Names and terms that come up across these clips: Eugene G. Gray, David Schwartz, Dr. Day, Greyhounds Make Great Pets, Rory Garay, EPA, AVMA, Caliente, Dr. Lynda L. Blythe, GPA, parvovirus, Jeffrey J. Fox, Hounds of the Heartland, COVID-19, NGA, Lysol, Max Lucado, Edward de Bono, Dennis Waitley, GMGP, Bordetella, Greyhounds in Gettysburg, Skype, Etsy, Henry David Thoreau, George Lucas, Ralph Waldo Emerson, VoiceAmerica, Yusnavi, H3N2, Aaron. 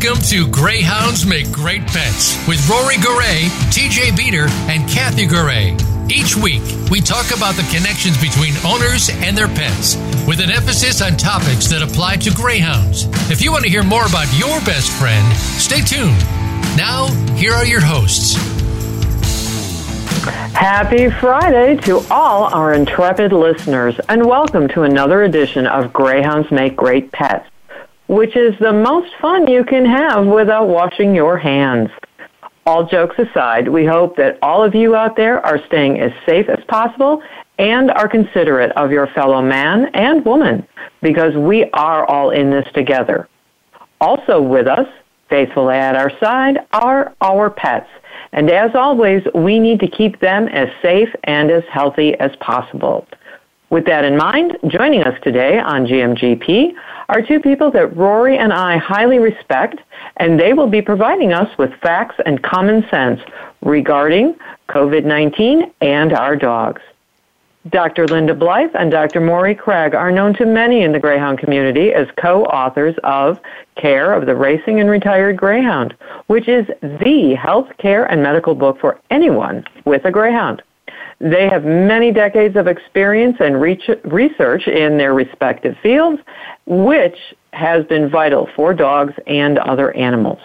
Welcome to Greyhounds Make Great Pets with Rory Garay, TJ Beeder, and Kathy Garay. Each week, we talk about the connections between owners and their pets with an emphasis on topics that apply to greyhounds. If you want to hear more about your best friend, stay tuned. Now, here are your hosts. Happy Friday to all our intrepid listeners, and welcome to another edition of Greyhounds Make Great Pets, which is the most fun you can have without washing your hands. All jokes aside, we hope that all of you out there are staying as safe as possible and are considerate of your fellow man and woman, because we are all in this together. Also with us, faithfully at our side, are our pets. And as always, we need to keep them as safe and as healthy as possible. With that in mind, joining us today on GMGP are two people that Rory and I highly respect, and they will be providing us with facts and common sense regarding COVID-19 and our dogs. Dr. Lynda Blythe and Dr. Morrie Craig are known to many in the greyhound community as co-authors of Care of the Racing and Retired Greyhound, which is the health care and medical book for anyone with a greyhound. They have many decades of experience and research in their respective fields, which has been vital for dogs and other animals.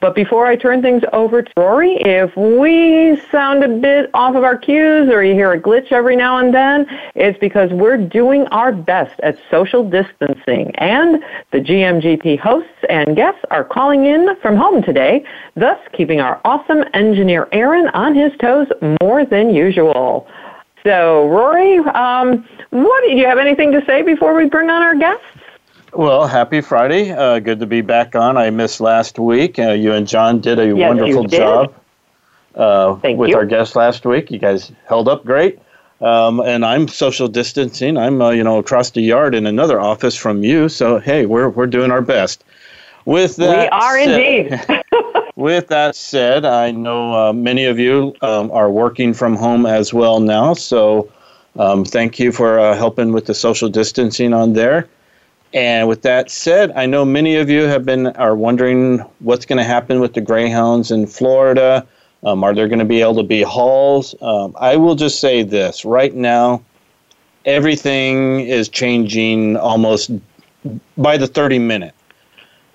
But before I turn things over to Rory, if we sound a bit off of our cues or you hear a glitch every now and then, it's because we're doing our best at social distancing. And the GMGP hosts and guests are calling in from home today, thus keeping our awesome engineer Aaron on his toes more than usual. So, Rory, do you have anything to say before we bring on our guests? Well, happy Friday. Good to be back on. I missed last week. You and John did a wonderful job with our guests last week. You guys held up great. And I'm social distancing. I'm, across the yard in another office from you. So, hey, we're doing our best. With that we are indeed. With that said, I know many of you are working from home as well now. So thank you for helping with the social distancing on there. And with that said, I know many of you are wondering what's going to happen with the greyhounds in Florida. Are there going to be able to be hauls? I will just say this. Right now, everything is changing almost by the 30-minute.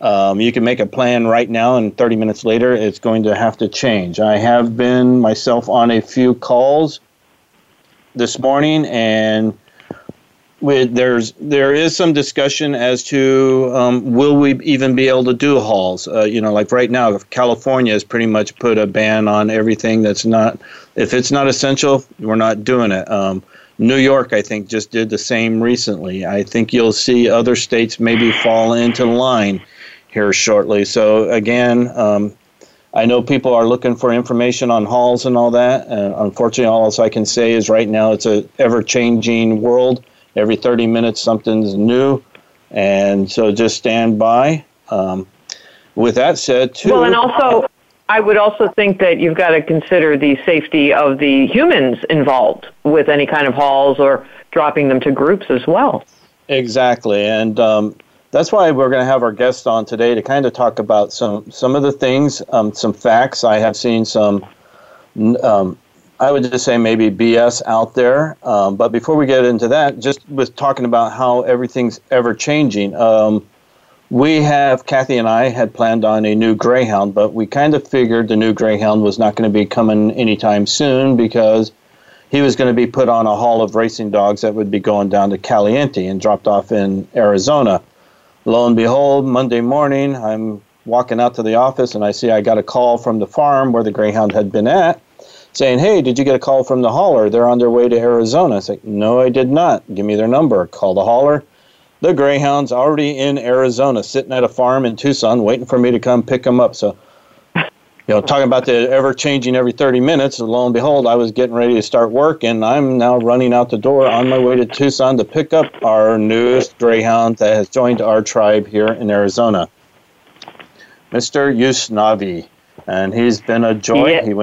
You can make a plan right now, and 30 minutes later, it's going to have to change. I have been myself on a few calls this morning, and there is some discussion as to will we even be able to do hauls? Like right now, California has pretty much put a ban on everything that's not. If it's not essential, we're not doing it. New York, I think, just did the same recently. I think you'll see other states maybe fall into line here shortly. So again, I know people are looking for information on hauls and all that. Unfortunately, all else I can say is right now it's an ever-changing world. Every 30 minutes, something's new, and so just stand by. With that said, too. Well, and also, I would also think that you've got to consider the safety of the humans involved with any kind of hauls or dropping them to groups as well. Exactly, and that's why we're going to have our guests on today to kind of talk about some of the things, some facts. I have seen some. I would just say maybe BS out there. But before we get into that, just with talking about how everything's ever changing, Kathy and I had planned on a new greyhound, but we kind of figured the new greyhound was not going to be coming anytime soon because he was going to be put on a haul of racing dogs that would be going down to Caliente and dropped off in Arizona. Lo and behold, Monday morning, I'm walking out to the office and I see I got a call from the farm where the greyhound had been at, saying, hey, did you get a call from the hauler? They're on their way to Arizona. I said, no, I did not. Give me their number. Call the hauler. The greyhound's already in Arizona, sitting at a farm in Tucson, waiting for me to come pick him up. So, talking about the ever-changing every 30 minutes, lo and behold, I was getting ready to start work, and I'm now running out the door on my way to Tucson to pick up our newest greyhound that has joined our tribe here in Arizona, Mr. Yusnavi. And he's been a joy. Yeah. He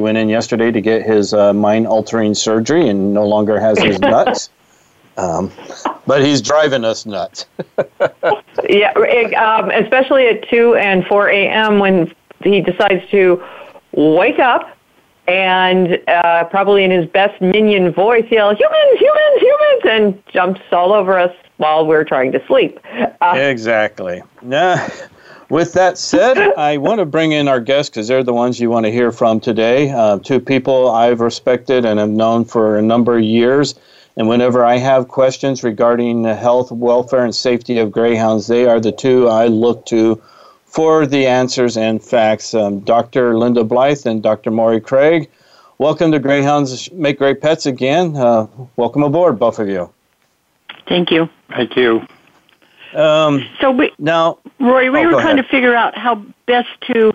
went in yesterday to get his mind-altering surgery and no longer has his nuts. But he's driving us nuts. Yeah, especially at 2 and 4 a.m. when he decides to wake up and probably in his best minion voice yell, humans, humans, humans, and jumps all over us while we're trying to sleep. Exactly. Now, with that said, I want to bring in our guests because they're the ones you want to hear from today. Two people I've respected and have known for a number of years. And whenever I have questions regarding the health, welfare, and safety of greyhounds, they are the two I look to for the answers and facts. Dr. Lynda Blythe and Dr. Morrie Craig, welcome to Greyhounds Make Great Pets again. Welcome aboard, both of you. Thank you. Thank you. Now, Rory, we were trying to figure out how best to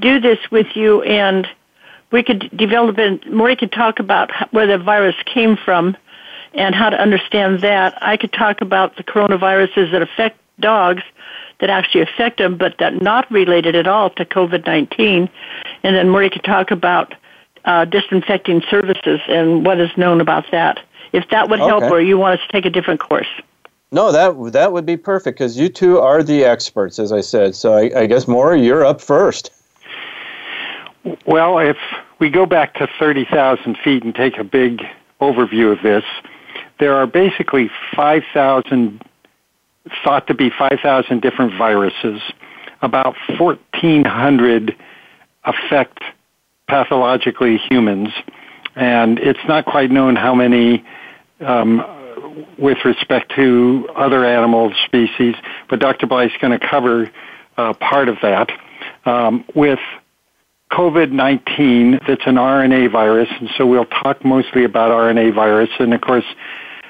do this with you, and we could develop it. Morrie could talk about where the virus came from and how to understand that. I could talk about the coronaviruses that affect dogs, that actually affect them, but that not related at all to COVID-19. And then Morrie could talk about disinfecting services and what is known about that. If that would help, or you want us to take a different course. No, that would be perfect, because you two are the experts, as I said. So I guess, Morrie, you're up first. Well, if we go back to 30,000 feet and take a big overview of this, there are basically 5,000, thought to be 5,000 different viruses. About 1,400 affect pathologically humans, and it's not quite known how many with respect to other animal species, but Dr. Blythe's going to cover part of that. With COVID-19, that's an RNA virus, and so we'll talk mostly about RNA virus. And, of course,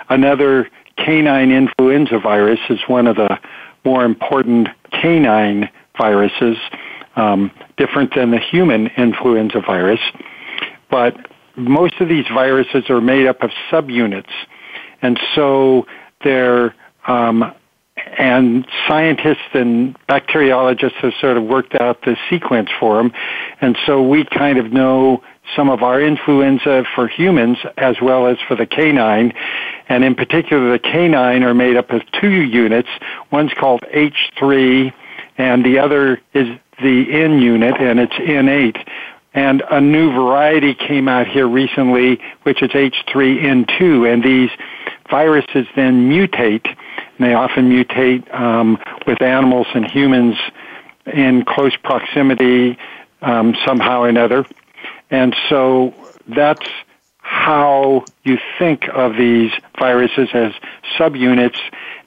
another canine influenza virus is one of the more important canine viruses, different than the human influenza virus. But most of these viruses are made up of subunits, and so they're and scientists and bacteriologists have sort of worked out the sequence for them, and so we kind of know some of our influenza for humans as well as for the canine, and in particular the canine are made up of two units. One's called H3 and the other is the N unit, and it's N8. And a new variety came out here recently, which is H3N2, and these viruses then mutate, and they often mutate with animals and humans in close proximity somehow or another. And so that's how you think of these viruses, as subunits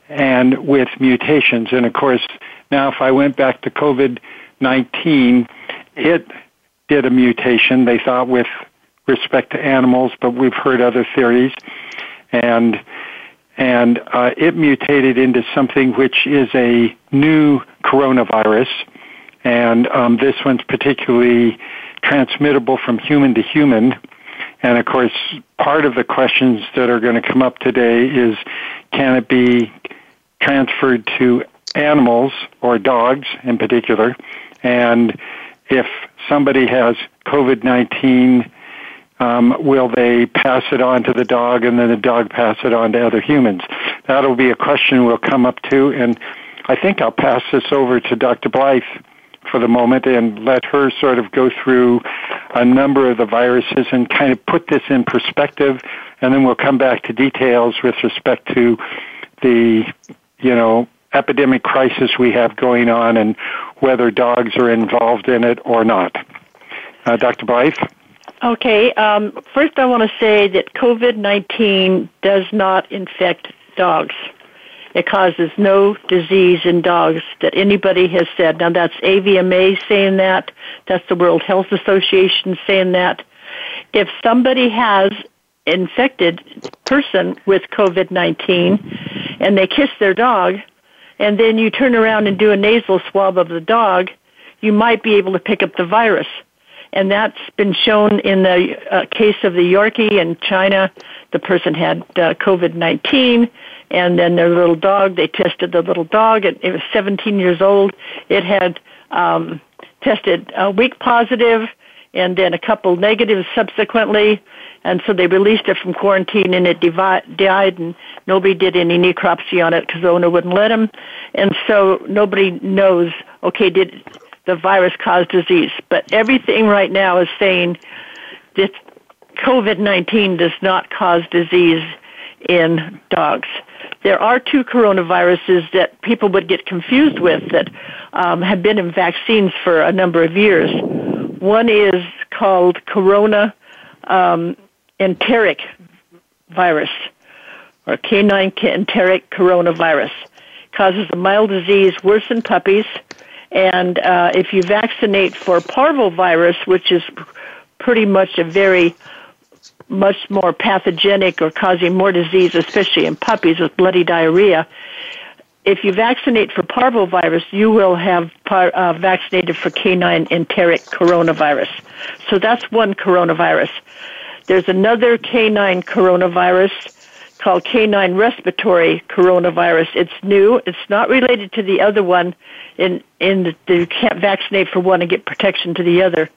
and with mutations. And, of course, now if I went back to COVID-19, it did a mutation, they thought, with respect to animals, but we've heard other theories. And it mutated into something which is a new coronavirus, and this one's particularly transmittable from human to human. And, of course, part of the questions that are going to come up today is, can it be transferred to animals or dogs in particular? And if somebody has COVID-19, will they pass it on to the dog and then the dog pass it on to other humans? That'll be a question we'll come up to, and I think I'll pass this over to Dr. Blythe for the moment and let her sort of go through a number of the viruses and kind of put this in perspective, and then we'll come back to details with respect to the, epidemic crisis we have going on and whether dogs are involved in it or not. Dr. Blythe? Okay. First, I want to say that COVID-19 does not infect dogs. It causes no disease in dogs that anybody has said. Now, that's AVMA saying that. That's the World Health Association saying that. If somebody has infected person with COVID-19 and they kiss their dog, and then you turn around and do a nasal swab of the dog, you might be able to pick up the virus. And that's been shown in the case of the Yorkie in China. The person had COVID-19, and then their little dog, they tested the little dog. It was 17 years old. It had tested a weak positive and then a couple negatives subsequently. And so they released it from quarantine, and it died, and nobody did any necropsy on it because the owner wouldn't let him. And so nobody knows, okay, did the virus cause disease? But everything right now is saying that COVID-19 does not cause disease in dogs. There are two coronaviruses that people would get confused with that have been in vaccines for a number of years. One is called corona enteric virus, or canine enteric coronavirus. It causes a mild disease, worse in puppies. And if you vaccinate for parvovirus, which is pretty much a very much more pathogenic or causing more disease, especially in puppies with bloody diarrhea, if you vaccinate for parvovirus, you will have vaccinated for canine enteric coronavirus. So that's one coronavirus. There's another canine coronavirus called canine respiratory coronavirus. It's new. It's not related to the other one, in that you can't vaccinate for one and get protection to the other.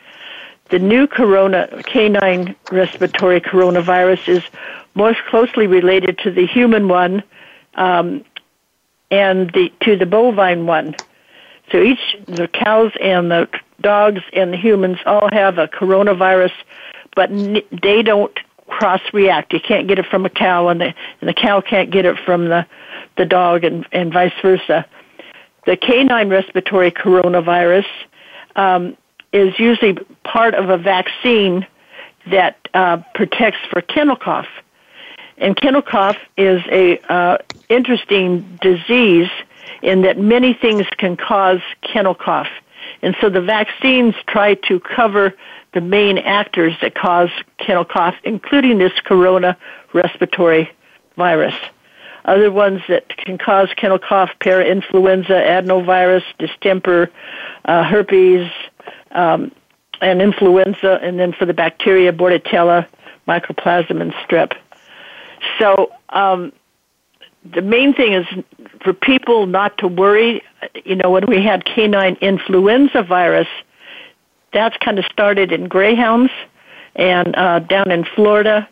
The new canine respiratory coronavirus is most closely related to the human one, and to the bovine one. So the cows and the dogs and the humans all have a coronavirus, but they don't cross-react. You can't get it from a cow, and the cow can't get it from the dog, and vice versa. The canine respiratory coronavirus is usually part of a vaccine that protects for kennel cough. And kennel cough is a interesting disease in that many things can cause kennel cough. And so the vaccines try to cover the main actors that cause kennel cough, including this corona respiratory virus. Other ones that can cause kennel cough: parainfluenza, adenovirus, distemper, herpes, and influenza, and then for the bacteria, Bordetella, mycoplasma, and strep. So the main thing is for people not to worry. You know, when we had canine influenza virus, that's kind of started in greyhounds and down in Florida,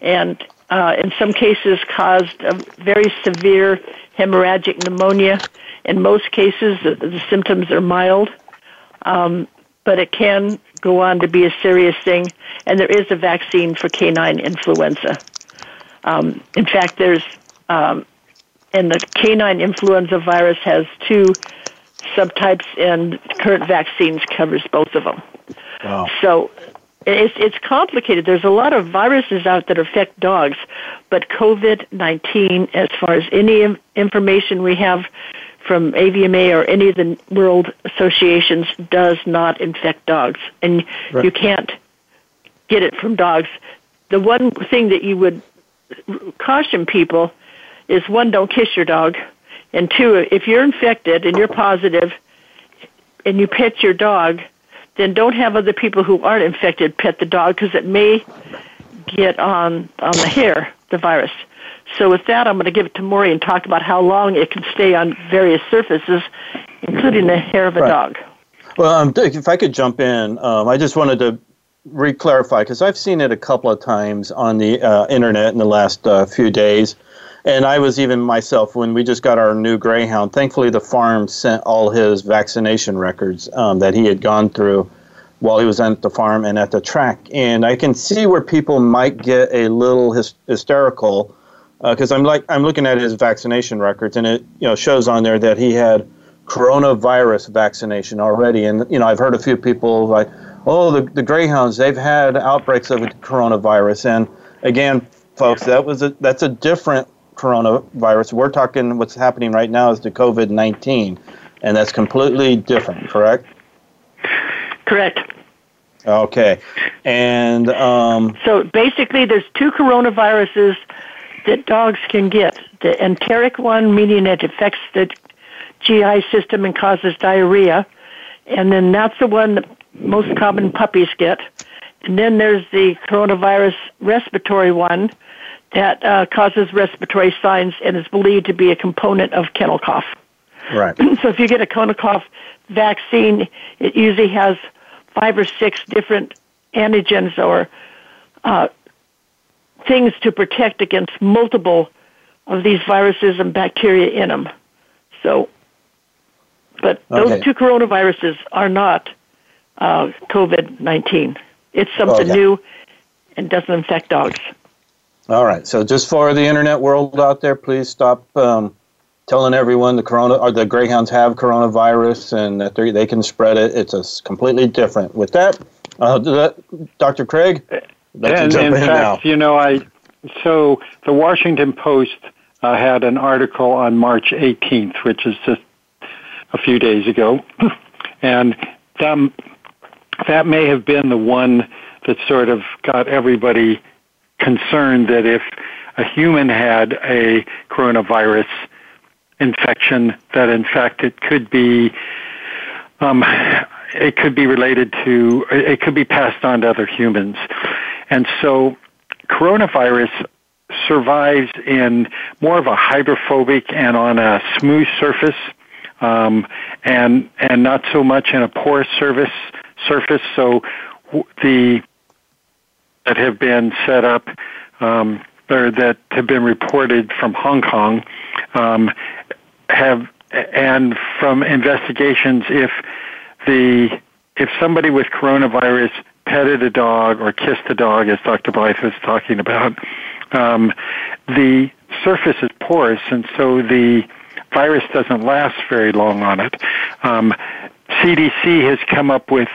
and in some cases caused a very severe hemorrhagic pneumonia. In most cases, the symptoms are mild, but it can go on to be a serious thing, and there is a vaccine for canine influenza. In fact, there's, and the canine influenza virus has two subtypes, and current vaccines covers both of them. Wow. So it's complicated. There's a lot of viruses out that affect dogs, but COVID-19, as far as any information we have from AVMA or any of the world associations, does not infect dogs, and right. You can't get it from dogs. The one thing that you would caution people is, one, don't kiss your dog, and two, if you're infected and you're positive and you pet your dog, then don't have other people who aren't infected pet the dog, because it may get on the hair, the virus. So with that, I'm going to give it to Morrie and talk about how long it can stay on various surfaces, including the hair of a dog. Well, Dick, if I could jump in, I just wanted to re-clarify, because I've seen it a couple of times on the internet in the last few days, and I was even myself when we just got our new greyhound. Thankfully, the farm sent all his vaccination records that he had gone through while he was at the farm and at the track, and I can see where people might get a little hysterical because I'm looking at his vaccination records, and it shows on there that he had coronavirus vaccination already, and I've heard a few people like, oh, the greyhounds, they've had outbreaks of coronavirus. And again, folks, that's a different coronavirus. We're talking what's happening right now is the COVID-19, and that's completely different, correct? Correct. Okay. And so basically there's two coronaviruses that dogs can get. The enteric one, meaning it affects the GI system and causes diarrhea, and then that's the one that most common puppies get. And then there's the coronavirus respiratory one that causes respiratory signs and is believed to be a component of kennel cough. Right. So if you get a kennel cough vaccine, it usually has 5 or 6 different antigens or things to protect against multiple of these viruses and bacteria in them. So, but those two coronaviruses are not COVID-19. It's something new and doesn't infect dogs. All right. So just for the internet world out there, please stop telling everyone the greyhounds have coronavirus and that they can spread it. It's completely different. With that, Dr. Craig, in fact, you know, so the Washington Post had an article on March 18th, which is just a few days ago, and that may have been the one that sort of got everybody concerned that if a human had a coronavirus infection, that in fact it could be passed on to other humans. And so coronavirus survives in more of a hydrophobic and on a smooth surface, and not so much in a porous surface. So that have been set up, or that have been reported from Hong Kong, and from investigations, if somebody with coronavirus petted a dog or kissed a dog, as Dr. Blythe was talking about, the surface is porous, and so the virus doesn't last very long on it. CDC has come up with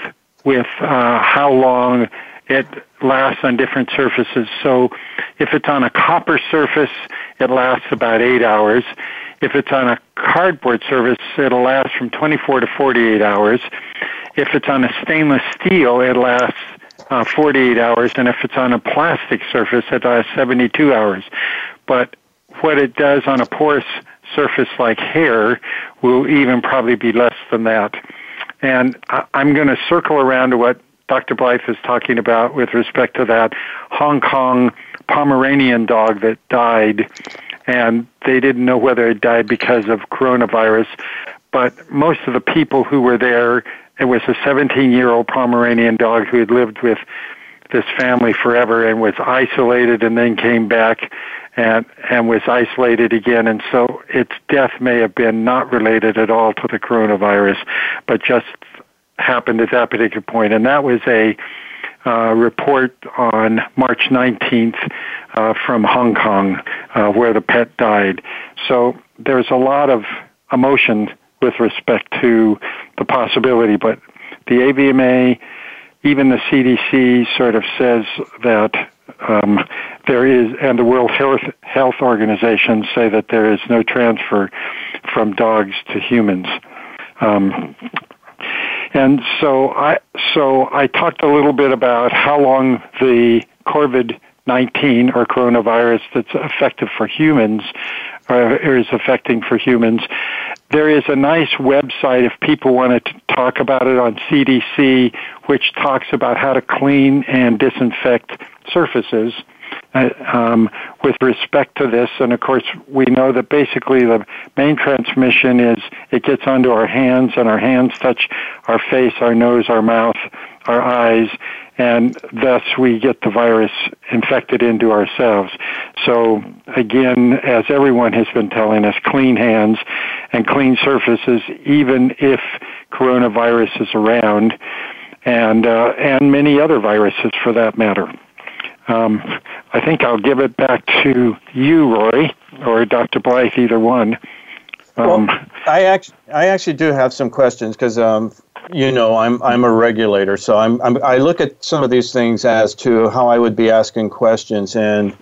how long it lasts on different surfaces. So if it's on a copper surface, it lasts about 8 hours. If it's on a cardboard surface, it'll last from 24 to 48 hours. If it's on a stainless steel, it lasts 48 hours. And if it's on a plastic surface, it lasts 72 hours. But what it does on a porous surface like hair will even probably be less than that. And I'm going to circle around to what Dr. Blythe is talking about with respect to that Hong Kong Pomeranian dog that died, and they didn't know whether it died because of coronavirus, but most of the people who were there, it was a 17-year-old Pomeranian dog who had lived with this family forever and was isolated and then came back and was isolated again, and so its death may have been not related at all to the coronavirus, but just happened at that particular point. And that was a report on March 19th from Hong Kong where the pet died. So there's a lot of emotion with respect to the possibility, but the AVMA, even the CDC sort of says that there is, and the World Health Organization say that there is no transfer from dogs to humans. And so I talked a little bit about how long the COVID-19 or coronavirus that's effective for humans or is affecting for humans. There is a nice website if people want to talk about it on CDC, which talks about how to clean and disinfect surfaces with respect to this. And of course, we know that basically the main transmission is it gets onto our hands, and our hands touch our face, our nose, our mouth, our eyes, and thus we get the virus infected into ourselves. So again, as everyone has been telling us, clean hands and clean surfaces, even if coronavirus is around, and many other viruses for that matter. I think I'll give it back to you, Rory, or Dr. Blythe, either one. Well, I actually do have some questions because, you know, I'm a regulator, so I look at some of these things as to how I would be asking questions and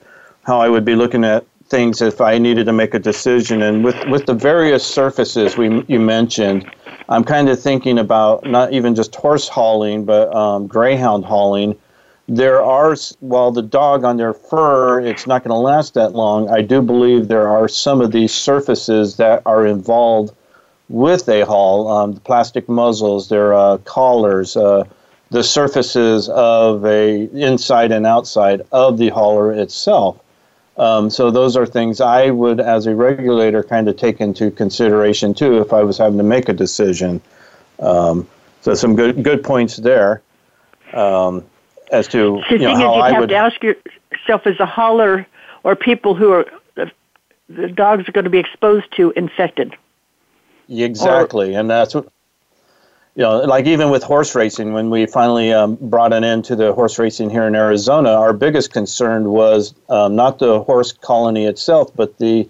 how I would be looking at things if I needed to make a decision. And with the various surfaces you mentioned, I'm kind of thinking about not even just horse hauling, but greyhound hauling. There are, while the dog on their fur, it's not going to last that long, I do believe there are some of these surfaces that are involved with a haul, the plastic muzzles, their collars, the surfaces of a inside and outside of the hauler itself. So those are things I would, as a regulator, kind of take into consideration, too, if I was having to make a decision. So some good points there. As to, you know, how I would... itself as a holler or people who are, the dogs are going to be exposed to infected. Exactly. And that's what, you know, like even with horse racing, when we finally brought an end to the horse racing here in Arizona, our biggest concern was not the horse colony itself, but the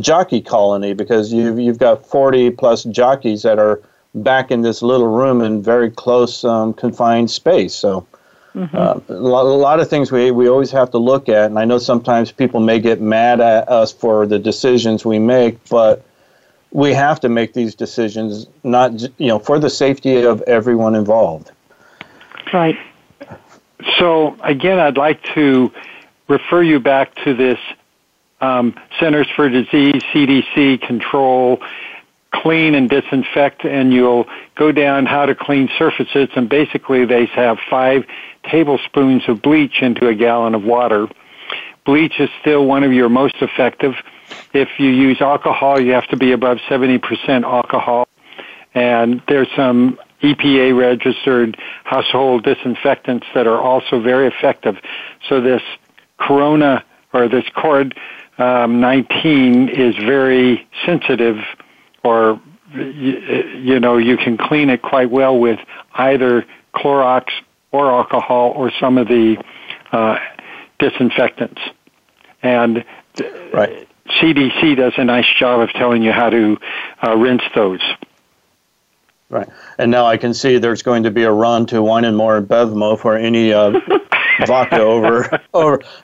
jockey colony, because you've got 40 plus jockeys that are back in this little room in very close confined space. So a lot of things we always have to look at. And I know sometimes people may get mad at us for the decisions we make, but we have to make these decisions, not, you know, for the safety of everyone involved. Right. So again, I'd like to refer you back to this Centers for Disease, CDC, control, clean and disinfect, and you'll go down how to clean surfaces, and basically they have 5 tablespoons of bleach into a gallon of water. Bleach is still one of your most effective. If you use alcohol, you have to be above 70% alcohol, and there's some EPA registered household disinfectants that are also very effective. So this corona, or this COVID-19 is very sensitive, or, you know, you can clean it quite well with either Clorox or alcohol or some of the disinfectants. And right. CDC does a nice job of telling you how to rinse those. Right. And now I can see there's going to be a run to Wine and More and Bevmo for any vodka over.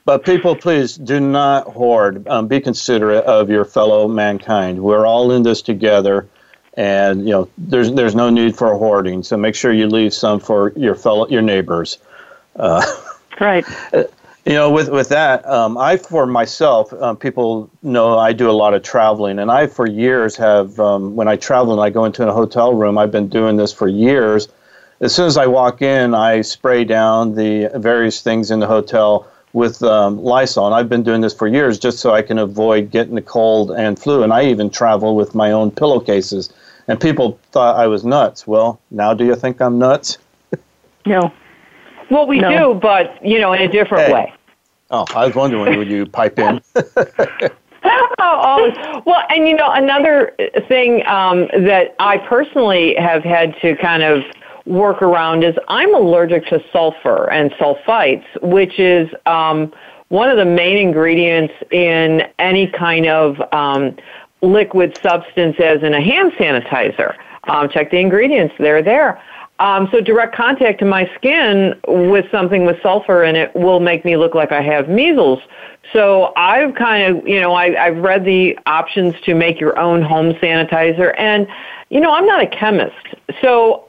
But people, please do not hoard. Be considerate of your fellow mankind. We're all in this together, and you know there's no need for hoarding. So make sure you leave some for your neighbors. Right. You know, with that, I for myself, people know I do a lot of traveling, and I for years have, when I travel and I go into a hotel room, I've been doing this for years. As soon as I walk in, I spray down the various things in the hotel with Lysol, and I've been doing this for years just so I can avoid getting the cold and flu, and I even travel with my own pillowcases, and people thought I was nuts. Well, now do you think I'm nuts? No. Well, we do, but, you know, in a different way. Oh, I was wondering, would you pipe in? Always. Well, and, you know, another thing that I personally have had to kind of work around is I'm allergic to sulfur and sulfites, which is one of the main ingredients in any kind of liquid substance, as in a hand sanitizer. Check the ingredients. They're there. So direct contact to my skin with something with sulfur in it will make me look like I have measles. So I've kind of, you know, I've read the options to make your own home sanitizer. And, you know, I'm not a chemist. So,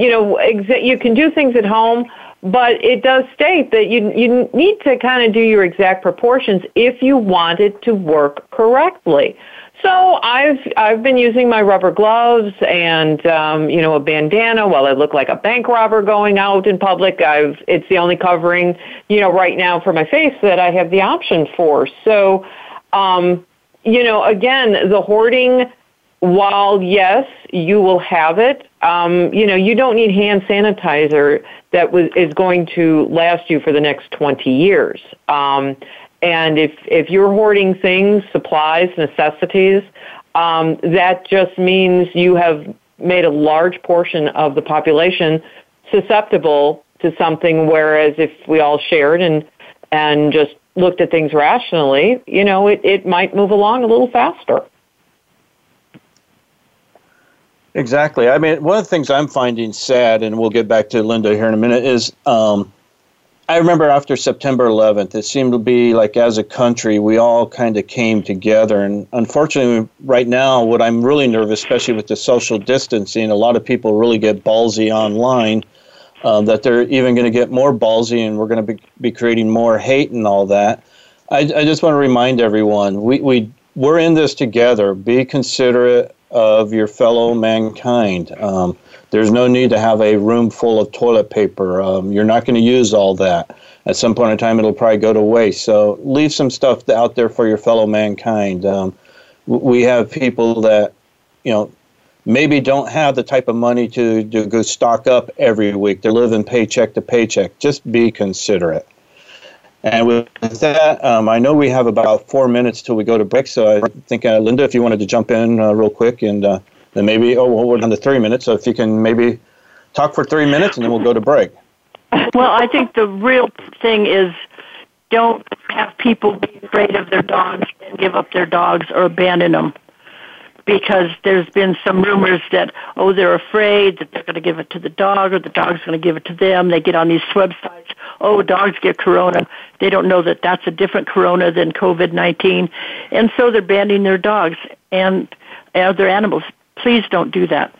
you know, you can do things at home, but it does state that you need to kind of do your exact proportions if you want it to work correctly. So I've been using my rubber gloves and you know, a bandana while I look like a bank robber going out in public. It's the only covering, you know, right now for my face that I have the option for. So you know, again, the hoarding, while yes, you will have it, you know, you don't need hand sanitizer that is going to last you for the next 20 years. And if you're hoarding things, supplies, necessities, that just means you have made a large portion of the population susceptible to something, whereas if we all shared and just looked at things rationally, you know, it might move along a little faster. Exactly. I mean, one of the things I'm finding sad, and we'll get back to Lynda here in a minute, is I remember after September 11th, it seemed to be like as a country, we all kind of came together. And unfortunately, right now, what I'm really nervous, especially with the social distancing, a lot of people really get ballsy online, that they're even going to get more ballsy, and we're going to be creating more hate and all that. I just want to remind everyone, we're in this together. Be considerate of your fellow mankind. There's no need to have a room full of toilet paper. You're not going to use all that. At some point in time, it'll probably go to waste. So leave some stuff out there for your fellow mankind. We have people that, you know, maybe don't have the type of money to go stock up every week. They're living paycheck to paycheck. Just be considerate. And with that, I know we have about 4 minutes till we go to break, so I think, Lynda, if you wanted to jump in real quick, and then maybe, we're down to 3 minutes, so if you can maybe talk for 3 minutes, and then we'll go to break. Well, I think the real thing is don't have people be afraid of their dogs and give up their dogs or abandon them, because there's been some rumors that, oh, they're afraid that they're going to give it to the dog or the dog's going to give it to them. They get on these websites, oh, dogs get corona. They don't know that that's a different corona than COVID-19. And so they're banning their dogs and other animals. Please don't do that.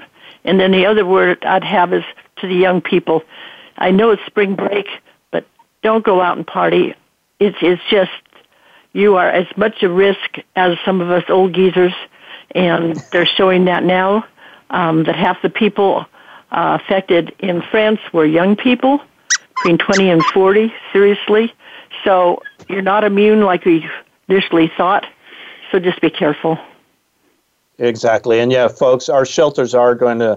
And then the other word I'd have is to the young people. I know it's spring break, but don't go out and party. It's just, you are as much a risk as some of us old geezers. And they're showing that now, that half the people affected in France were young people, between 20 and 40, seriously. So you're not immune like we initially thought, so just be careful. Exactly. And, yeah, folks, our shelters are going to,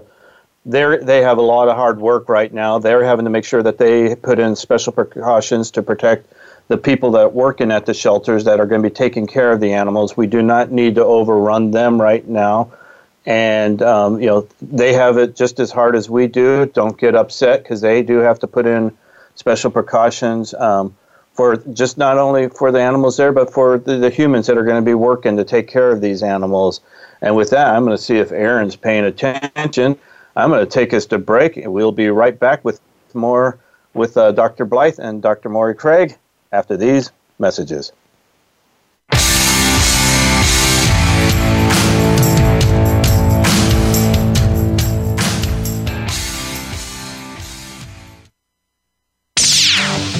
they have a lot of hard work right now. They're having to make sure that they put in special precautions to protect the people that are working at the shelters that are going to be taking care of the animals. We do not need to overrun them right now. And, you know, they have it just as hard as we do. Don't get upset, because they do have to put in special precautions for just not only for the animals there, but for the humans that are going to be working to take care of these animals. And with that, I'm going to see if Aaron's paying attention. I'm going to take us to break, and we'll be right back with more with Dr. Blythe and Dr. Morrie Craig after these messages.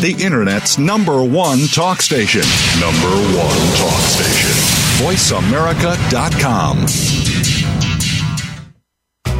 The Internet's #1 talk station. #1 talk station. VoiceAmerica.com.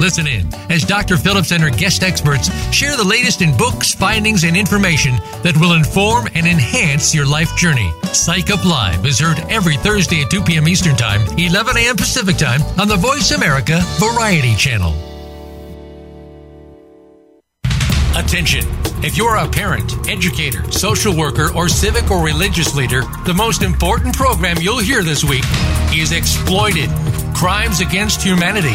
Listen in as Dr. Phillips and her guest experts share the latest in books, findings, and information that will inform and enhance your life journey. Psych Up Live is heard every Thursday at 2 p.m. Eastern Time, 11 a.m. Pacific Time on the Voice America Variety Channel. Attention! If you're a parent, educator, social worker, or civic or religious leader, the most important program you'll hear this week is Exploited: Crimes Against Humanity.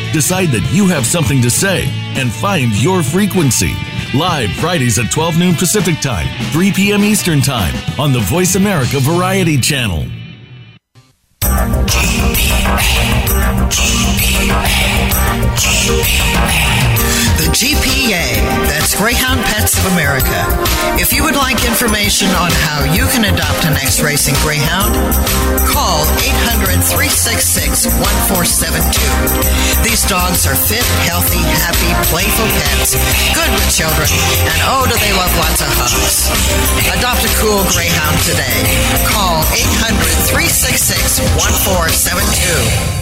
decide that you have something to say, and find your frequency. Live Fridays at 12 noon Pacific Time, 3 p.m. Eastern Time on the Voice America Variety Channel. The GPA, that's Greyhound Pets of America. If you would like information on how you can adopt an ex-racing greyhound, call 800-366-1472. These dogs are fit, healthy, happy, playful pets, good with children, and oh, do they love lots of hugs. Adopt a cool greyhound today. Call 800-366-1472.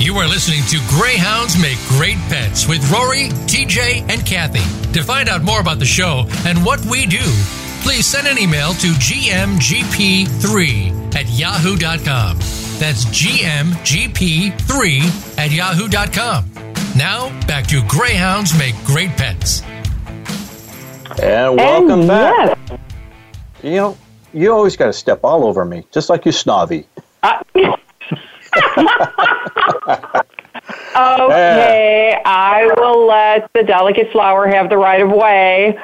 You are listening to Greyhounds Make Great Pets with Rory, TJ, and Kathy. To find out more about the show and what we do, please send an email to gmgp3 at yahoo.com. That's gmgp3 at yahoo.com. Now, back to Greyhounds Make Great Pets. And welcome back. Yes. You know, you always got to step all over me, just like Yusnavi. Okay, I will let the delicate flower have the right of way.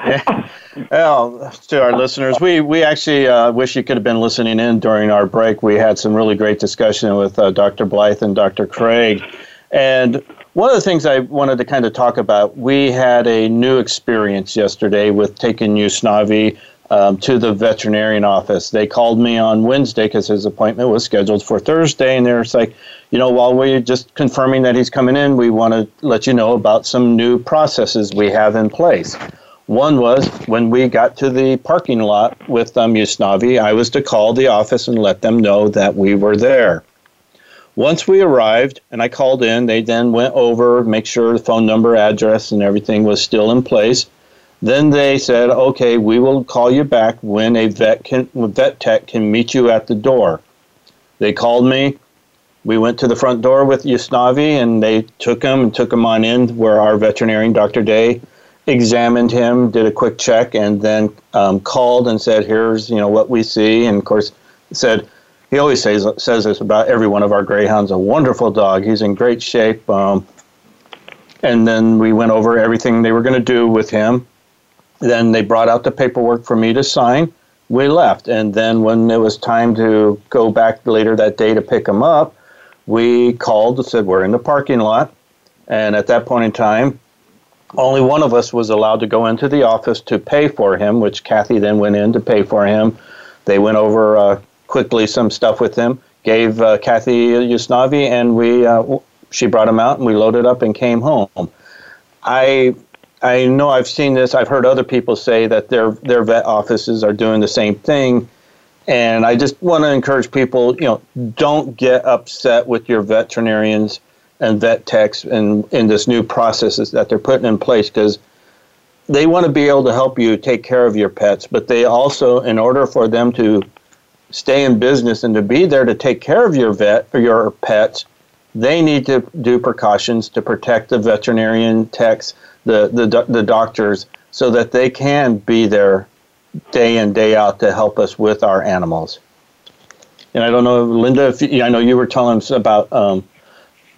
Well, to our listeners, we actually wish you could have been listening in during our break. We had some really great discussion with Dr. Blythe and Dr. Craig. And one of the things I wanted to kind of talk about, we had a new experience yesterday with taking Yusnavi to the veterinarian office. They called me on Wednesday because his appointment was scheduled for Thursday, and they're like, you know, while we're just confirming that he's coming in, we want to let you know about some new processes we have in place. One was when we got to the parking lot with Yusnavi, I was to call the office and let them know that we were there. Once we arrived and I called in, they then went over, make sure the phone number, address, and everything was still in place. Then they said, okay, we will call you back when a vet tech can meet you at the door. They called me. We went to the front door with Yusnavi, and they took him on in where our veterinarian, Dr. Day, examined him, did a quick check, and then called and said, here's, you know, what we see. And, of course, said he always says this about every one of our greyhounds, a wonderful dog. He's in great shape. And then we went over everything they were going to do with him. Then they brought out the paperwork for me to sign. We left. And then when it was time to go back later that day to pick him up, we called and said, we're in the parking lot. And at that point in time, only one of us was allowed to go into the office to pay for him, which Kathy then went in to pay for him. They went over quickly some stuff with him, gave Kathy Yusnavi, and she brought him out, and we loaded up and came home. I know I've seen this. I've heard other people say that their vet offices are doing the same thing. And I just want to encourage people, you know, don't get upset with your veterinarians and vet techs in this new processes that they're putting in place, because they want to be able to help you take care of your pets. But they also, in order for them to stay in business and to be there to take care of your vet or your pets, they need to do precautions to protect the veterinarian techs, the doctors, so that they can be there day in, day out to help us with our animals. And I don't know, Lynda, I know you were telling us about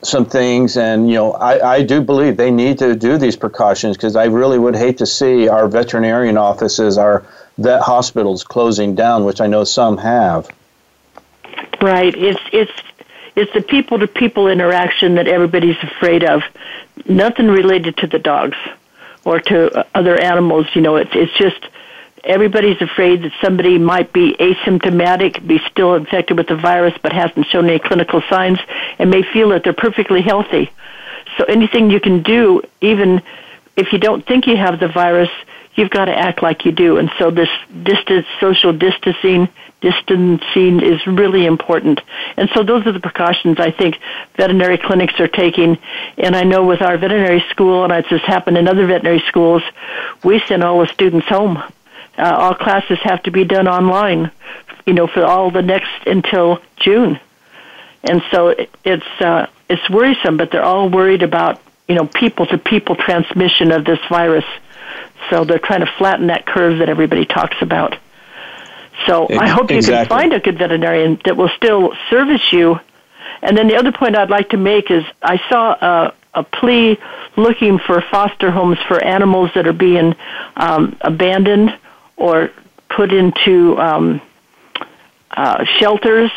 some things, and you know, I do believe they need to do these precautions, because I really would hate to see our veterinarian offices, our vet hospitals closing down, which I know some have. Right. It's the people-to-people interaction that everybody's afraid of. Nothing related to the dogs or to other animals. You know, it's just everybody's afraid that somebody might be asymptomatic, be still infected with the virus, but hasn't shown any clinical signs, and may feel that they're perfectly healthy. So anything you can do, even if you don't think you have the virus, you've got to act like you do. And so this social distancing is really important. And so those are the precautions I think veterinary clinics are taking. And I know with our veterinary school, and it's just happened in other veterinary schools, we send all the students home. All classes have to be done online, you know, for all the next until June. And so it's worrisome, but they're all worried about, you know, people-to-people transmission of this virus. So they're trying to flatten that curve that everybody talks about. So I hope you can find a good veterinarian that will still service you. And then the other point I'd like to make is I saw a plea looking for foster homes for animals that are being abandoned or put into shelters.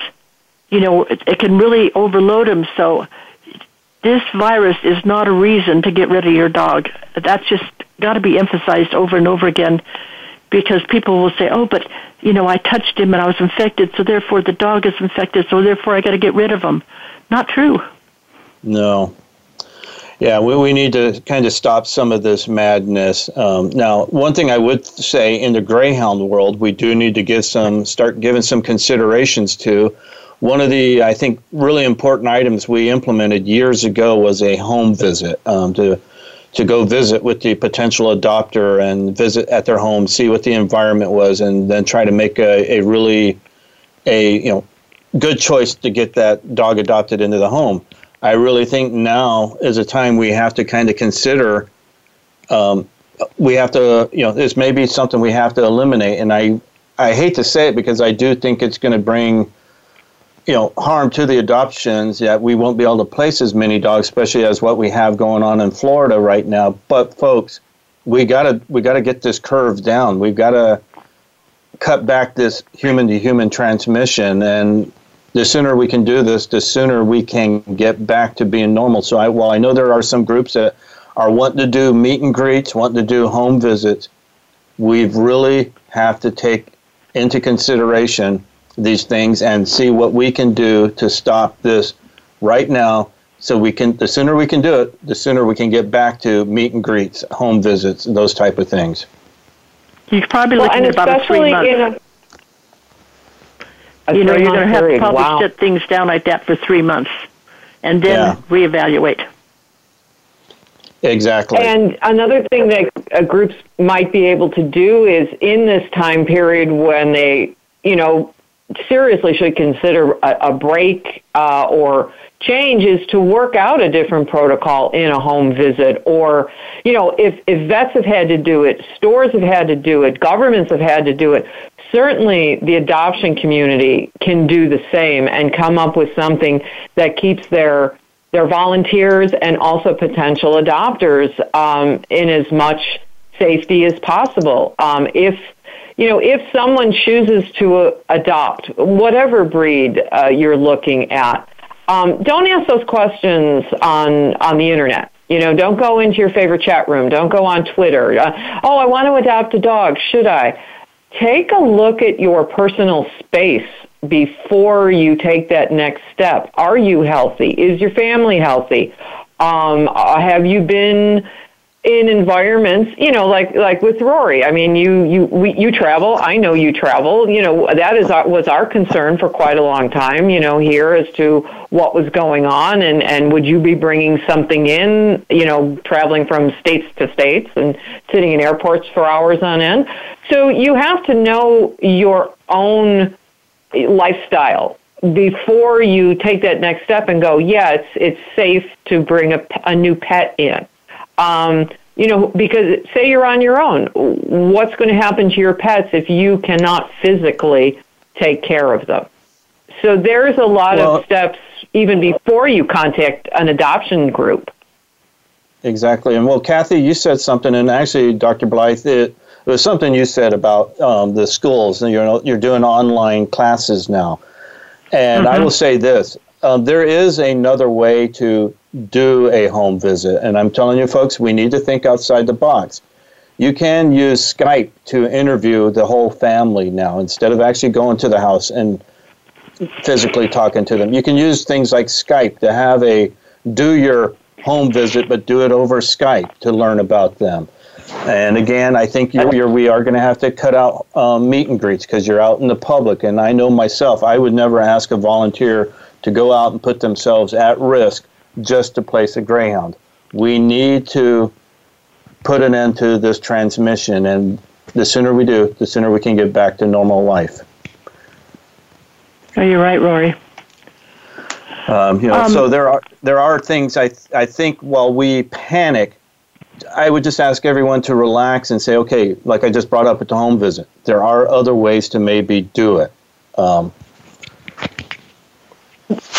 You know, it can really overload them. So this virus is not a reason to get rid of your dog. That's just got to be emphasized over and over again, because people will say, oh, but, you know, I touched him and I was infected, so therefore the dog is infected, so therefore I got to get rid of him. Not true. No. Yeah, we need to kind of stop some of this madness. Now, one thing I would say in the greyhound world, we do need to start giving some considerations to. One of the, I think, really important items we implemented years ago was a home visit to go visit with the potential adopter and visit at their home, see what the environment was, and then try to make a really good choice to get that dog adopted into the home. I really think now is a time we have to kind of consider, this may be something we have to eliminate. And I hate to say it because I do think it's going to bring, harm to the adoptions, that we won't be able to place as many dogs, especially as what we have going on in Florida right now. But folks, we gotta get this curve down. We've gotta cut back this human to human transmission, and the sooner we can do this, the sooner we can get back to being normal. So while I know there are some groups that are wanting to do meet and greets, wanting to do home visits, we really have to take into consideration these things and see what we can do to stop this right now, so the sooner we can do it, the sooner we can get back to meet and greets, home visits, those type of things. You're probably looking at about a 3 month. You're going to have to probably shut things down like that for 3 months and then reevaluate. Exactly. And another thing that groups might be able to do is in this time period when they, seriously should consider a break or changes, to work out a different protocol in a home visit, or, if vets have had to do it, stores have had to do it, governments have had to do it, certainly the adoption community can do the same and come up with something that keeps their volunteers and also potential adopters in as much safety as possible. If someone chooses to adopt, whatever breed you're looking at, don't ask those questions on the Internet. Don't go into your favorite chat room. Don't go on Twitter. I want to adopt a dog. Should I? Take a look at your personal space before you take that next step. Are you healthy? Is your family healthy? Have you been in environments, like with Rory? I mean, you travel. I know you travel. That was our concern for quite a long time, here as to what was going on and would you be bringing something in, traveling from states to states and sitting in airports for hours on end. So you have to know your own lifestyle before you take that next step and go, it's safe to bring a new pet in. Because say you're on your own, what's going to happen to your pets if you cannot physically take care of them? So there's a lot of steps even before you contact an adoption group. Exactly. And Kathy, you said something, and actually, Dr. Blythe, it was something you said about the schools, and you're doing online classes now. And I will say this, there is another way to do a home visit. And I'm telling you, folks, we need to think outside the box. You can use Skype to interview the whole family now instead of actually going to the house and physically talking to them. You can use things like Skype to have a do your home visit, but do it over Skype to learn about them. And again, I think we are going to have to cut out meet and greets because you're out in the public. And I know myself, I would never ask a volunteer to go out and put themselves at risk just to place a greyhound. We need to put an end to this transmission, and the sooner we do, the sooner we can get back to normal life. Oh, you're right, Rory. So there are things I think while we panic, I would just ask everyone to relax and say, okay, like I just brought up at the home visit, there are other ways to maybe do it.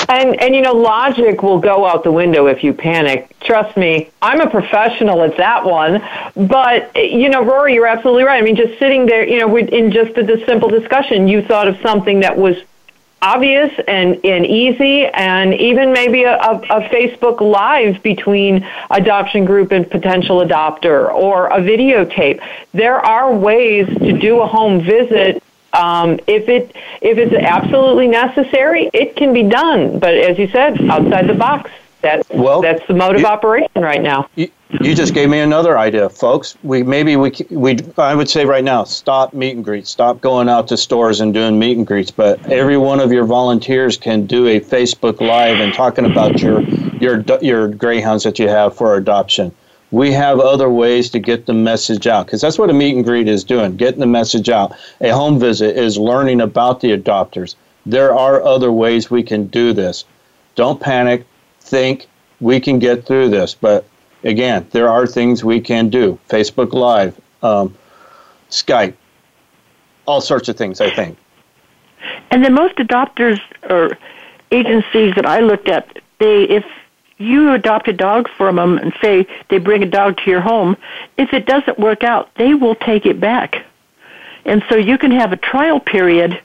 And you know, logic will go out the window if you panic. Trust me, I'm a professional at that one. But, you know, Rory, you're absolutely right. I mean, just sitting there, you know, in just this simple discussion, you thought of something that was obvious and easy, and even maybe a Facebook Live between adoption group and potential adopter, or a videotape. There are ways to do a home visit. If it's absolutely necessary, it can be done. But as you said, outside the box, that's the mode of operation right now. You just gave me another idea, folks. I would say right now, stop meet and greets. Stop going out to stores and doing meet and greets. But every one of your volunteers can do a Facebook Live and talking about your greyhounds that you have for adoption. We have other ways to get the message out, because that's what a meet and greet is doing, getting the message out. A home visit is learning about the adopters. There are other ways we can do this. Don't panic. Think we can get through this. But again, there are things we can do. Facebook Live, Skype, all sorts of things, I think. And then most adopters or agencies that I looked at, if you adopt a dog from them and say they bring a dog to your home, if it doesn't work out, they will take it back. And so you can have a trial period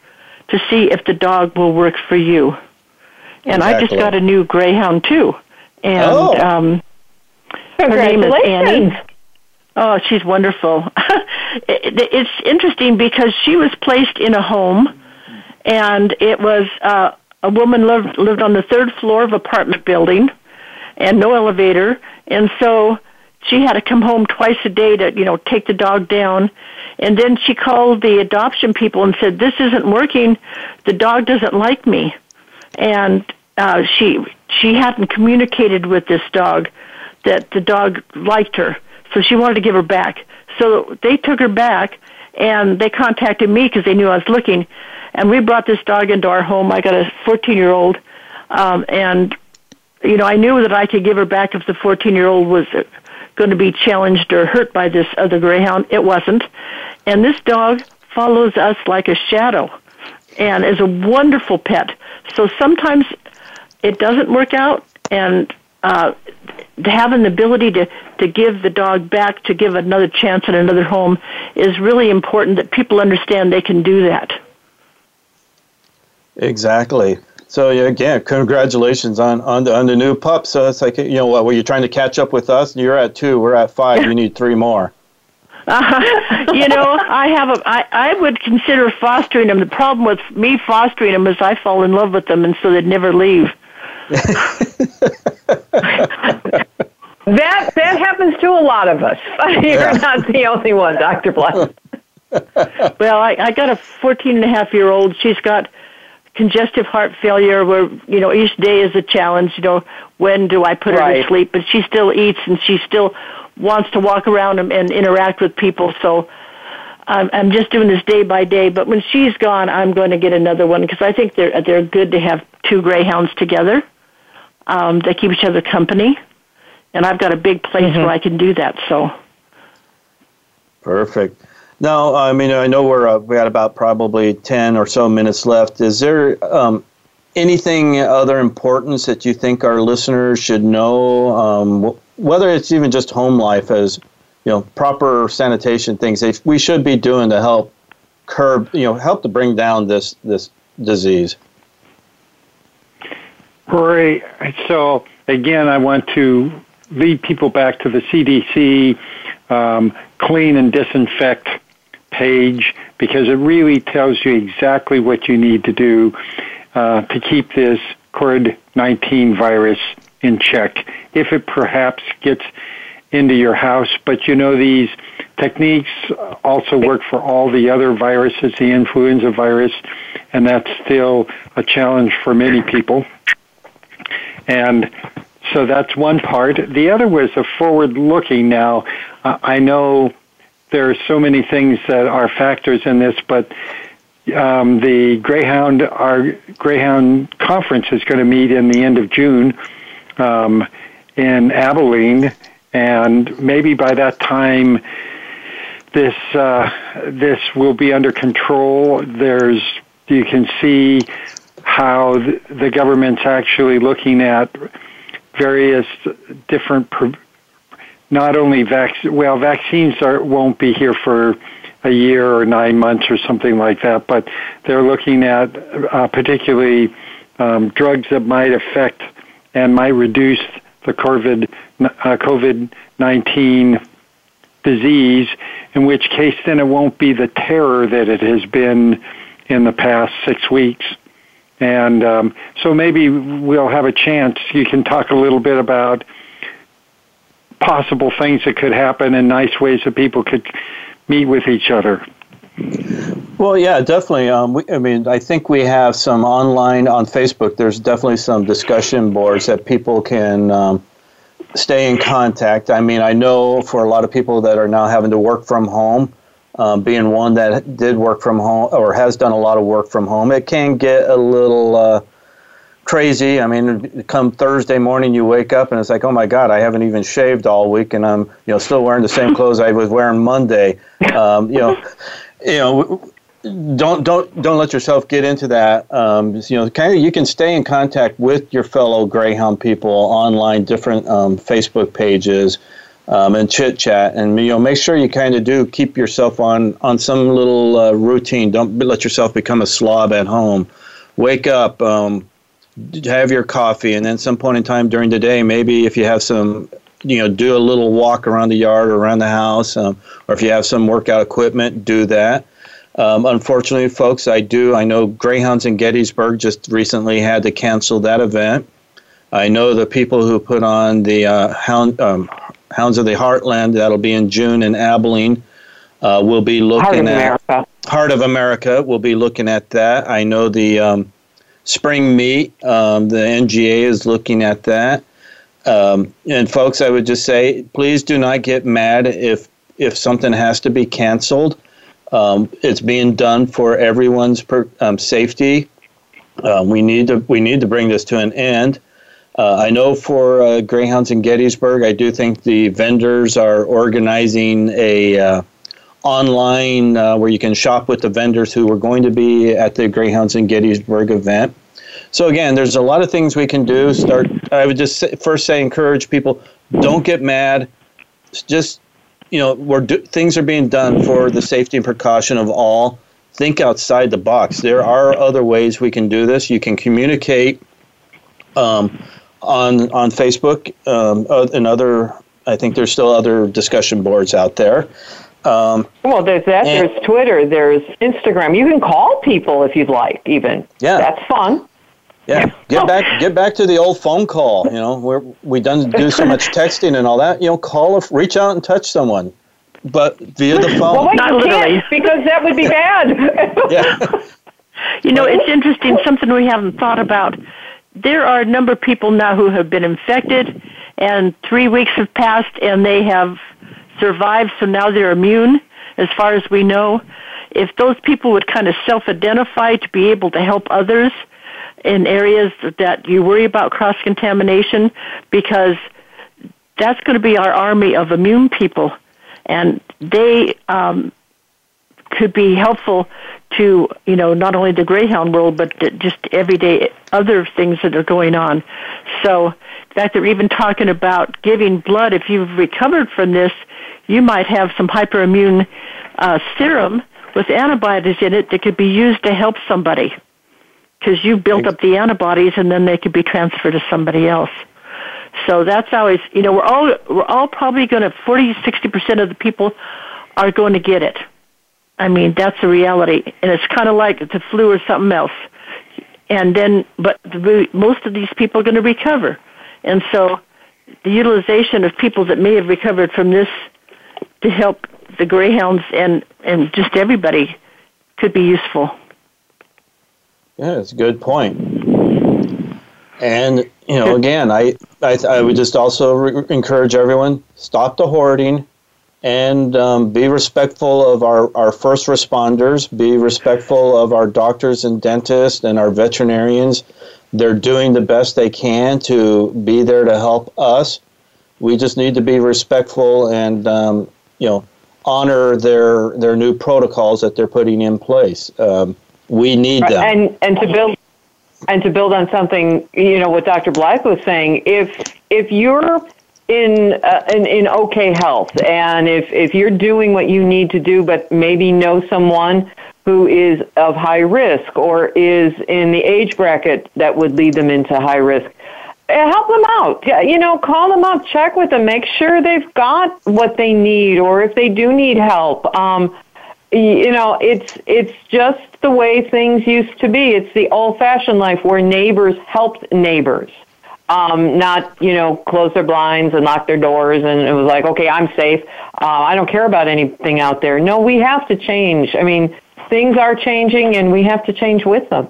to see if the dog will work for you. And exactly. I just got a new greyhound, too. And her name is Annie. Oh, she's wonderful. It's interesting because she was placed in a home, and it was a woman lived on the third floor of an apartment building, and no elevator, and so she had to come home twice a day to, you know, take the dog down. And then she called the adoption people and said, "This isn't working. The dog doesn't like me." And she hadn't communicated with this dog that the dog liked her, so she wanted to give her back. So they took her back, and they contacted me because they knew I was looking. And we brought this dog into our home. I got a 14-year-old, and you know, I knew that I could give her back if the 14-year-old was going to be challenged or hurt by this other greyhound. It wasn't. And this dog follows us like a shadow and is a wonderful pet. So sometimes it doesn't work out, and having the ability to give the dog back, to give another chance in another home, is really important that people understand they can do that. Exactly. So again, congratulations on the new pup. So it's like, you know what? Well, you're trying to catch up with us. You're at 2. We're at 5. You need 3 more. You know, I would consider fostering them. The problem with me fostering them is I fall in love with them, and so they'd never leave. that happens to a lot of us. You're not the only one, Dr. Blythe. Well, I got a 14-and-a-half-year-old. She's got congestive heart failure, where, you know, each day is a challenge. You know, when do I put her to sleep? But she still eats, and she still wants to walk around and interact with people. So I'm just doing this day by day. But when she's gone, I'm going to get another one, because I think they're good to have 2 greyhounds together. They keep each other company, and I've got a big place where I can do that. So perfect. Now, I mean, I know we got about probably 10 or so minutes left. Is there anything other importance that you think our listeners should know, whether it's even just home life, as, you know, proper sanitation things we should be doing to help curb, you know, help to bring down this disease? Rory, so again, I want to lead people back to the CDC clean and disinfect page, because it really tells you exactly what you need to do to keep this COVID-19 virus in check, if it perhaps gets into your house. But you know, these techniques also work for all the other viruses, the influenza virus, and that's still a challenge for many people. And so that's one part. The other was the forward-looking. Now, I know there are so many things that are factors in this, but the Greyhound, our Greyhound conference is going to meet in the end of June in Abilene, and maybe by that time this this will be under control. There's, you can see how the government's actually looking at various different, not only vaccines. Well, vaccines won't be here for a year or 9 months or something like that, but they're looking at particularly drugs that might affect and might reduce the COVID-19 disease, in which case then it won't be the terror that it has been in the past 6 weeks. And so maybe we'll have a chance. You can talk a little bit about possible things that could happen and nice ways that people could meet with each other. Well, yeah, definitely. I think we have some online on Facebook. There's definitely some discussion boards that people can stay in contact. I mean, I know for a lot of people that are now having to work from home, being one that did work from home or has done a lot of work from home, it can get a little crazy. I mean, come Thursday morning, you wake up and it's like, oh my God, I haven't even shaved all week, and I'm still wearing the same clothes I was wearing Monday. Don't let yourself get into that. You can stay in contact with your fellow Greyhound people online, different Facebook pages, and chit chat, and make sure you kind of do keep yourself on some little routine. Don't let yourself become a slob at home. Wake up. Have your coffee, and then some point in time during the day, maybe if you have some, do a little walk around the yard or around the house, or if you have some workout equipment, do that. Unfortunately, folks, I know Greyhounds in Gettysburg just recently had to cancel that event. I know the people who put on the Hounds of the Heartland, that'll be in June in Abilene, will be looking at Heart of America. We'll be looking at that. I know the spring meet, the NGA is looking at that. And folks, I would just say, please do not get mad if something has to be canceled. It's being done for everyone's safety. We need to bring this to an end. I know for Greyhounds in Gettysburg, I do think the vendors are organizing a online where you can shop with the vendors who are going to be at the Greyhounds in Gettysburg event. So again, there's a lot of things we can do. I would just first say encourage people, don't get mad. Just, things are being done for the safety and precaution of all. Think outside the box. There are other ways we can do this. You can communicate on Facebook and other, I think there's still other discussion boards out there. Well, there's that. There's Twitter. There's Instagram. You can call people if you'd like. Even that's fun. Yeah, get back to the old phone call. We done do so much texting and all that. Call or reach out and touch someone, but via the phone. Not literally, because that would be bad. Yeah. It's interesting. Something we haven't thought about. There are a number of people now who have been infected, and 3 weeks have passed, and they have survived, so now they're immune, as far as we know. If those people would kind of self-identify to be able to help others in areas that you worry about cross-contamination, because that's going to be our army of immune people, and they could be helpful to, not only the Greyhound world, but just everyday other things that are going on. So the fact that we're even talking about giving blood, if you've recovered from this, you might have some hyperimmune serum with antibodies in it that could be used to help somebody, because you built up the antibodies and then they could be transferred to somebody else. So that's always, you know, we're all probably going to 40-60% of the people are going to get it. I mean, that's the reality, and it's kind of like the flu or something else. And then, but most of these people are going to recover, and so the utilization of people that may have recovered from this to help the greyhounds and just everybody could be useful. Yeah, that's a good point. And, you know, again, I would just also encourage everyone, stop the hoarding and be respectful of our first responders, be respectful of our doctors and dentists and our veterinarians. They're doing the best they can to be there to help us. We just need to be respectful and, you know, honor their new protocols that they're putting in place. We need them. And to build on something, you know, what Dr. Blythe was saying, if you're in okay health and if you're doing what you need to do, but maybe know someone who is of high risk or is in the age bracket that would lead them into high risk, help them out. You know, call them up, check with them, make sure they've got what they need, or if they do need help. You know, it's just the way things used to be. It's the old-fashioned life where neighbors helped neighbors, not, you know, close their blinds and lock their doors, and it was like, okay, I'm safe. I don't care about anything out there. No, we have to change. I mean, things are changing, and we have to change with them.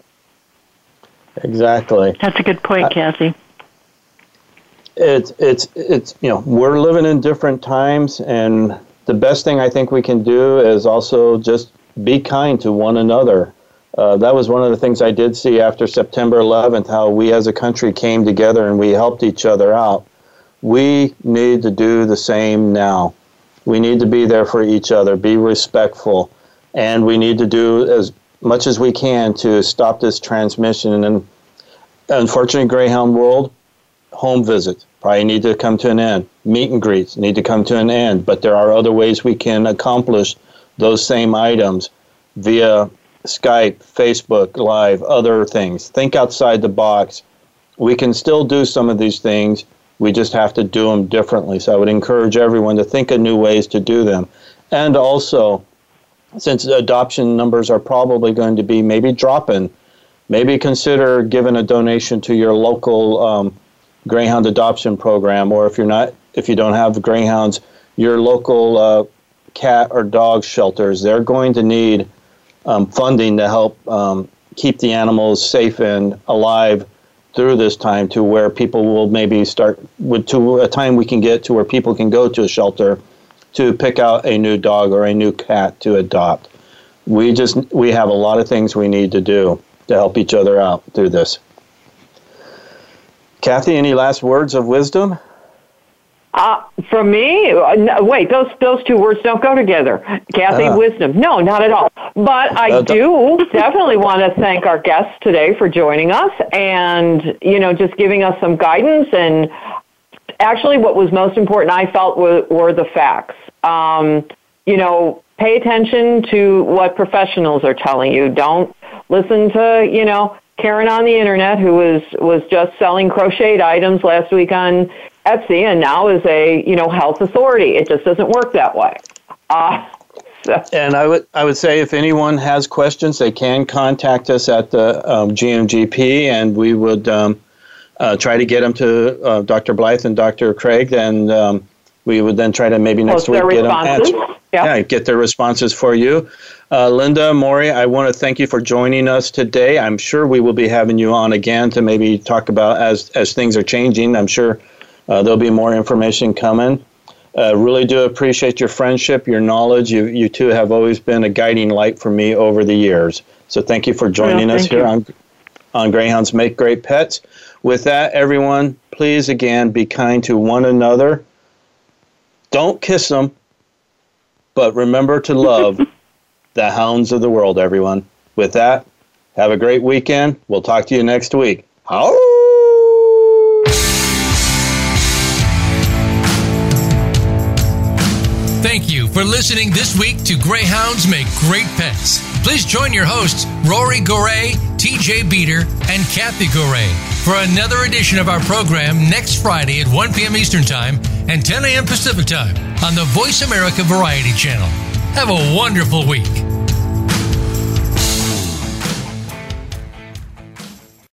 Exactly. That's a good point, Kathy. It's you know, we're living in different times, and the best thing I think we can do is also just be kind to one another. That was one of the things I did see after September 11th, how we as a country came together and we helped each other out. We need to do the same now. We need to be there for each other, be respectful, and we need to do as much as we can to stop this transmission. And unfortunately, Greyhound world, home visits probably need to come to an end. Meet and greets need to come to an end. But there are other ways we can accomplish those same items via Skype, Facebook Live, other things. Think outside the box. We can still do some of these things. We just have to do them differently. So I would encourage everyone to think of new ways to do them. And also, since adoption numbers are probably going to be maybe dropping, maybe consider giving a donation to your local Greyhound adoption program, or if you don't have greyhounds, your local cat or dog shelters. They're going to need funding to help keep the animals safe and alive through this time, to where people will maybe start with, to a time we can get to where people can go to a shelter to pick out a new dog or a new cat to adopt. We have a lot of things we need to do to help each other out through this. Kathy, any last words of wisdom? From me? No, wait, those two words don't go together. Kathy, wisdom. No, not at all. But I do definitely want to thank our guests today for joining us and, you know, just giving us some guidance. And actually what was most important, I felt, were the facts. You know, pay attention to what professionals are telling you. Don't listen to, you know, Karen on the internet, who was just selling crocheted items last week on Etsy and now is a, you know, health authority. It just doesn't work that way. And I would say if anyone has questions, they can contact us at the GMGP, and we would try to get them to Dr. Blythe and Dr. Craig, and we would then try to maybe next week get them answered. Yeah, get their responses for you. Lynda, Morrie, I want to thank you for joining us today. I'm sure we will be having you on again to maybe talk about as things are changing. I'm sure there'll be more information coming. Really do appreciate your friendship, your knowledge. You two have always been a guiding light for me over the years. So thank you for joining us here on Greyhounds Make Great Pets. With that, everyone, please, again, be kind to one another. Don't kiss them. But remember to love the hounds of the world, everyone. With that, have a great weekend. We'll talk to you next week. How? Thank you for listening this week to Greyhounds Make Great Pets. Please join your hosts, Rory Garay, TJ Beeder, and Kathy Garay, for another edition of our program next Friday at 1 p.m. Eastern Time and 10 a.m. Pacific Time on the Voice America Variety Channel. Have a wonderful week.